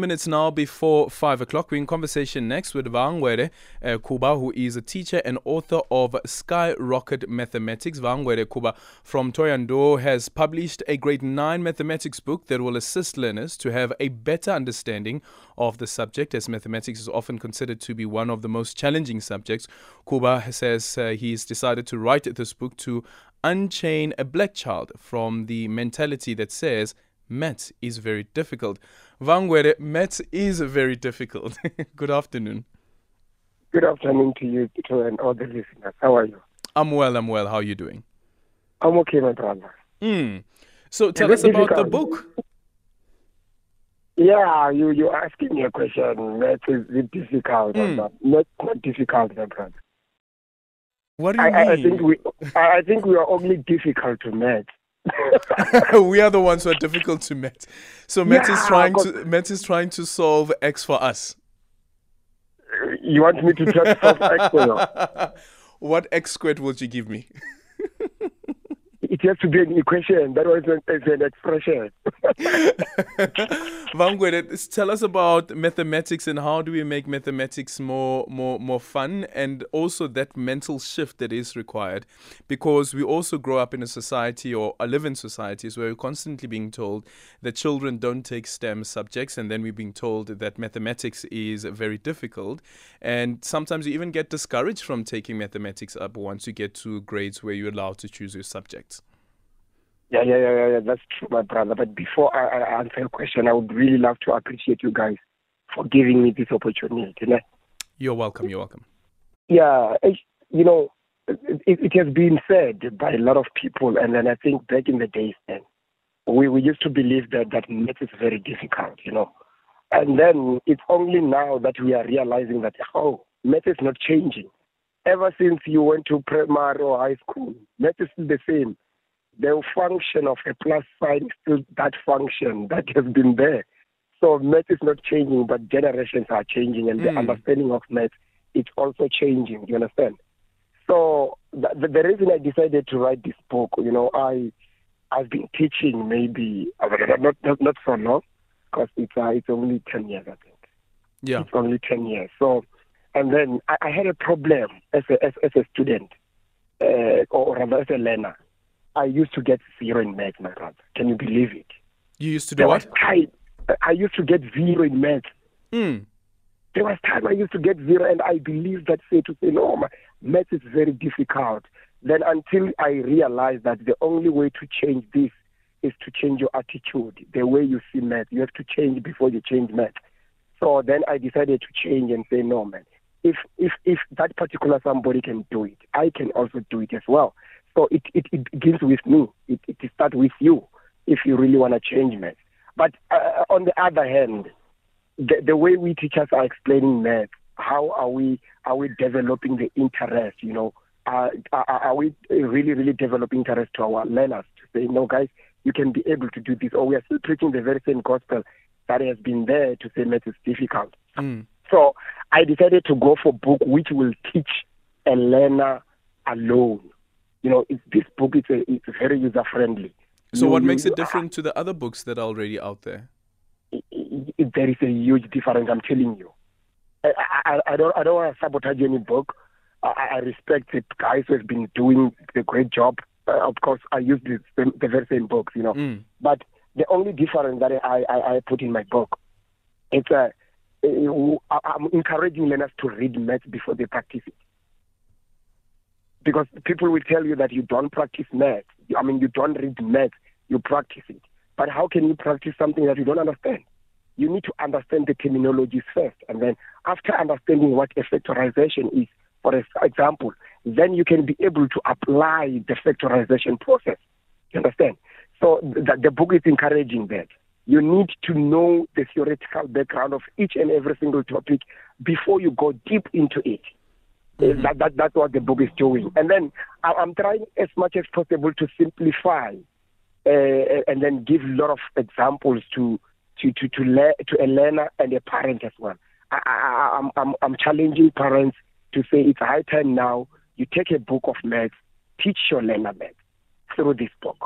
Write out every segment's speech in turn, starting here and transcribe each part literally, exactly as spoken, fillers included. Minutes now before five o'clock. We're in conversation next with Vhahangwele uh, Khuba, who is a teacher and author of Skyrocket Mathematics. Vhahangwele Khuba from Toyando has published a grade nine mathematics book that will assist learners to have a better understanding of the subject, as mathematics is often considered to be one of the most challenging subjects. Khuba says uh, he's decided to write this book to unchain a black child from the mentality that says maths is very difficult. Vhahangwele, maths is very difficult. Good afternoon. Good afternoon to you, Peter, and all the listeners. How are you? I'm well, I'm well. How are you doing? I'm okay, my brother. Mm. So tell us about difficult. the book. Yeah, you, you're asking me a question. Maths is difficult. Mm. Not, not difficult, my brother. What do you I, mean? I think, we, I think we are only difficult to maths. We are the ones who are difficult to math. So math yeah, is trying to math is trying to solve X for us. You want me to try to solve X for you? What X squared would you give me? It has to be an equation. That was an, an expression. Vhahangwele, tell us about mathematics and how do we make mathematics more, more, more fun, and also that mental shift that is required, because we also grow up in a society, or live in societies, where we're constantly being told that children don't take STEM subjects, and then we're being told that mathematics is very difficult, and sometimes you even get discouraged from taking mathematics up once you get to grades where you're allowed to choose your subjects. Yeah, yeah, yeah, yeah, that's true, my brother. But before I, I answer your question, I would really love to appreciate you guys for giving me this opportunity. You know? You're welcome, you're welcome. Yeah, it, you know, it, it has been said by a lot of people, and then I think back in the days then, we, we used to believe that, that math is very difficult, you know. And then it's only now that we are realizing that, oh, math is not changing. Ever since you went to primary or high school, math is still the same. The function of a plus sign is still that function that has been there. So math is not changing, but generations are changing, and mm. the understanding of math is also changing. You understand? So the, the reason I decided to write this book, you know, I I've been teaching maybe not not, not so long, because it's uh, it's only ten years, I think. Yeah, it's only ten years. So, and then I, I had a problem as a as, as a student, uh, or rather as a learner. I used to get zero in math, my brother. Can you believe it? You used to do there what? I, I used to get zero in math. Mm. There was time I used to get zero, and I believed that, say, to say, no, my, math is very difficult. Then until I realized that the only way to change this is to change your attitude, the way you see math. You have to change before you change math. So then I decided to change and say, no, man, if, if, if that particular somebody can do it, I can also do it as well. So it, it, it begins with me. It, it starts with you if you really want to change math. But uh, on the other hand, the, the way we teachers are explaining math, how are we are we developing the interest, you know? Uh, are, are we really, really developing interest to our learners to say, no, guys, you can be able to do this? Or we are still preaching the very same gospel that has been there to say math is difficult. Mm. So I decided to go for a book which will teach a learner alone. You know, it's, this book is a, it's very user-friendly. So you, what makes you, it different uh, to the other books that are already out there? It, it, it, there is a huge difference, I'm telling you. I, I, I don't I don't want to sabotage any book. I, I respect the guys who have been doing a great job. Uh, of course, I use the, the very same books, you know. Mm. But the only difference that I, I, I put in my book, it's a, I'm encouraging learners to read maths before they practice it. Because people will tell you that you don't practice math. I mean, you don't read math, you practice it. But how can you practice something that you don't understand? You need to understand the terminologies first. And then after understanding what a factorization is, for example, then you can be able to apply the factorization process. You understand? So the, the book is encouraging that. You need to know the theoretical background of each and every single topic before you go deep into it. Mm-hmm. That, that, that's what the book is doing. And then I, I'm trying as much as possible to simplify uh, and then give a lot of examples to to to to, le- to a learner and a parent as well. I, I, I'm, I'm, I'm challenging parents to say it's high time now you take a book of maths, teach your learner maths through this book.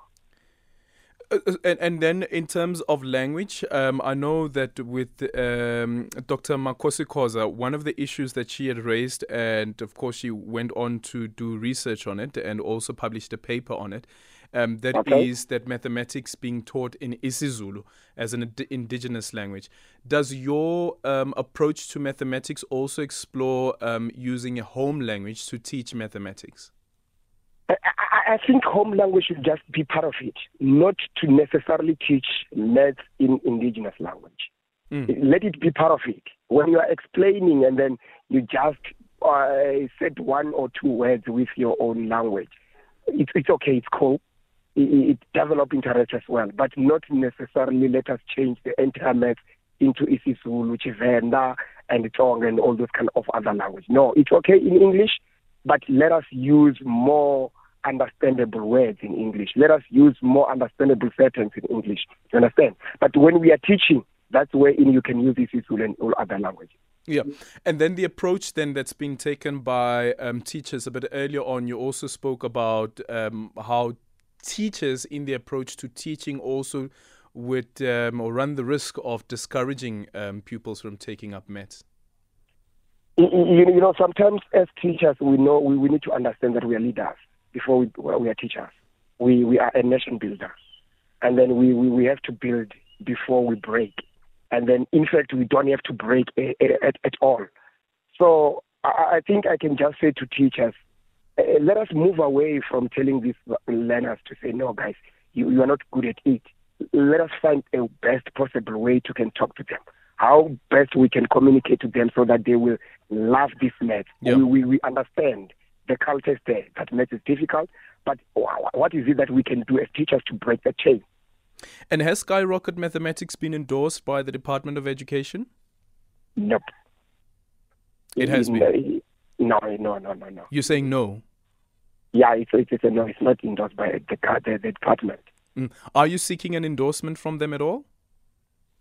And, and then in terms of language, um, I know that with um, Doctor Makosikosa, one of the issues that she had raised, and of course she went on to do research on it and also published a paper on it, um, that okay. is that mathematics being taught in isiZulu as an ind- indigenous language. Does your um, approach to mathematics also explore um, using a home language to teach mathematics? I, I think home language should just be part of it, not to necessarily teach maths in indigenous language. Mm. Let it be part of it. When you are explaining and then you just uh, said one or two words with your own language, it, it's okay, it's cool. It, it develops interest as well, but not necessarily let us change the entire maths into isiZulu, Tshivenda, and Tsonga and all those kind of other language. No, it's okay in English, but let us use more understandable words in English. Let us use more understandable sentences in English. You understand? But when we are teaching, that's where you can use isiZulu and all other languages. Yeah. And then the approach then that's been taken by um, teachers a bit earlier on, you also spoke about um, how teachers in the approach to teaching also would um, or run the risk of discouraging um, pupils from taking up maths. You know, sometimes as teachers, we know we, we need to understand that we are leaders before we, we are teachers. We we are a nation builder. And then we, we, we have to build before we break. And then, in fact, we don't have to break a, a, at, at all. So I, I think I can just say to teachers, uh, let us move away from telling these learners to say, no, guys, you, you are not good at it. Let us find a best possible way to can talk to them. How best we can communicate to them so that they will love this math. Yep. We, we we understand the culture there, that math is difficult, but what is it that we can do as teachers to break the chain? And has Skyrocket Mathematics been endorsed by the Department of Education? Nope. It has no, been? No, no, no, no, no. You're saying no? Yeah, it's, it's a no. It's not endorsed by the, the, the department. Mm. Are you seeking an endorsement from them at all?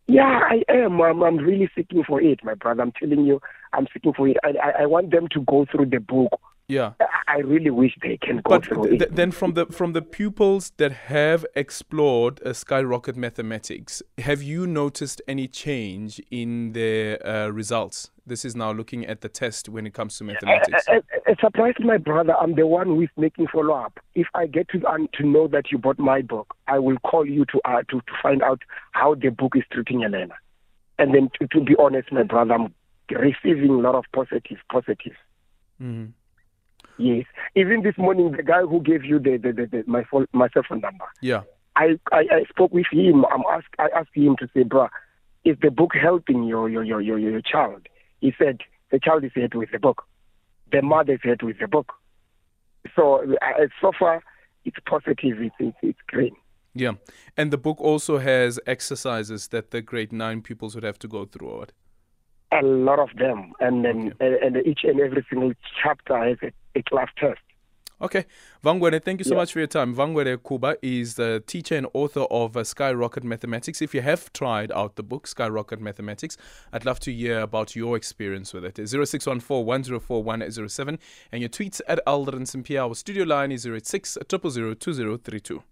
Yeah, I am. I'm, I'm really seeking for it, my brother. I'm telling you, I'm seeking for it. I, I, I want them to go through the book. Yeah, I, I really wish they can go but through th- it. Then, from the from the pupils that have explored uh, Skyrocket Mathematics, have you noticed any change in their uh, results? This is now looking at the test when it comes to mathematics. I, I, I, surprised my brother. I'm the one who is making follow up. If I get to um, to know that you bought my book, I will call you to uh, to, to find out how the book is treating a learner. And then, to, to be honest, my brother, I'm receiving a lot of positive, positive. Mm-hmm. Yes. Even this morning, the guy who gave you the, the, the, the my phone, my cell phone number. Yeah. I, I, I spoke with him. I'm ask, I asked him to say, "Bro, is the book helping your your your your, your child?" He said, the child is hit with the book. The mother is hit with the book. So, uh, so far, it's positive. It's, it's, it's great. Yeah. And the book also has exercises that the grade nine pupils would have to go through. Or a lot of them. And then okay. and, and each and every single chapter has a, a class test. Okay. Vhahangwele, thank you so yeah. much for your time. Vhahangwele Khuba is the teacher and author of uh, Skyrocket Mathematics. If you have tried out the book, Skyrocket Mathematics, I'd love to hear about your experience with it. zero six one four one zero four one zero seven. And your tweets at Aldrin Simpia. Our studio line is zero eight six zero zero two zero three two.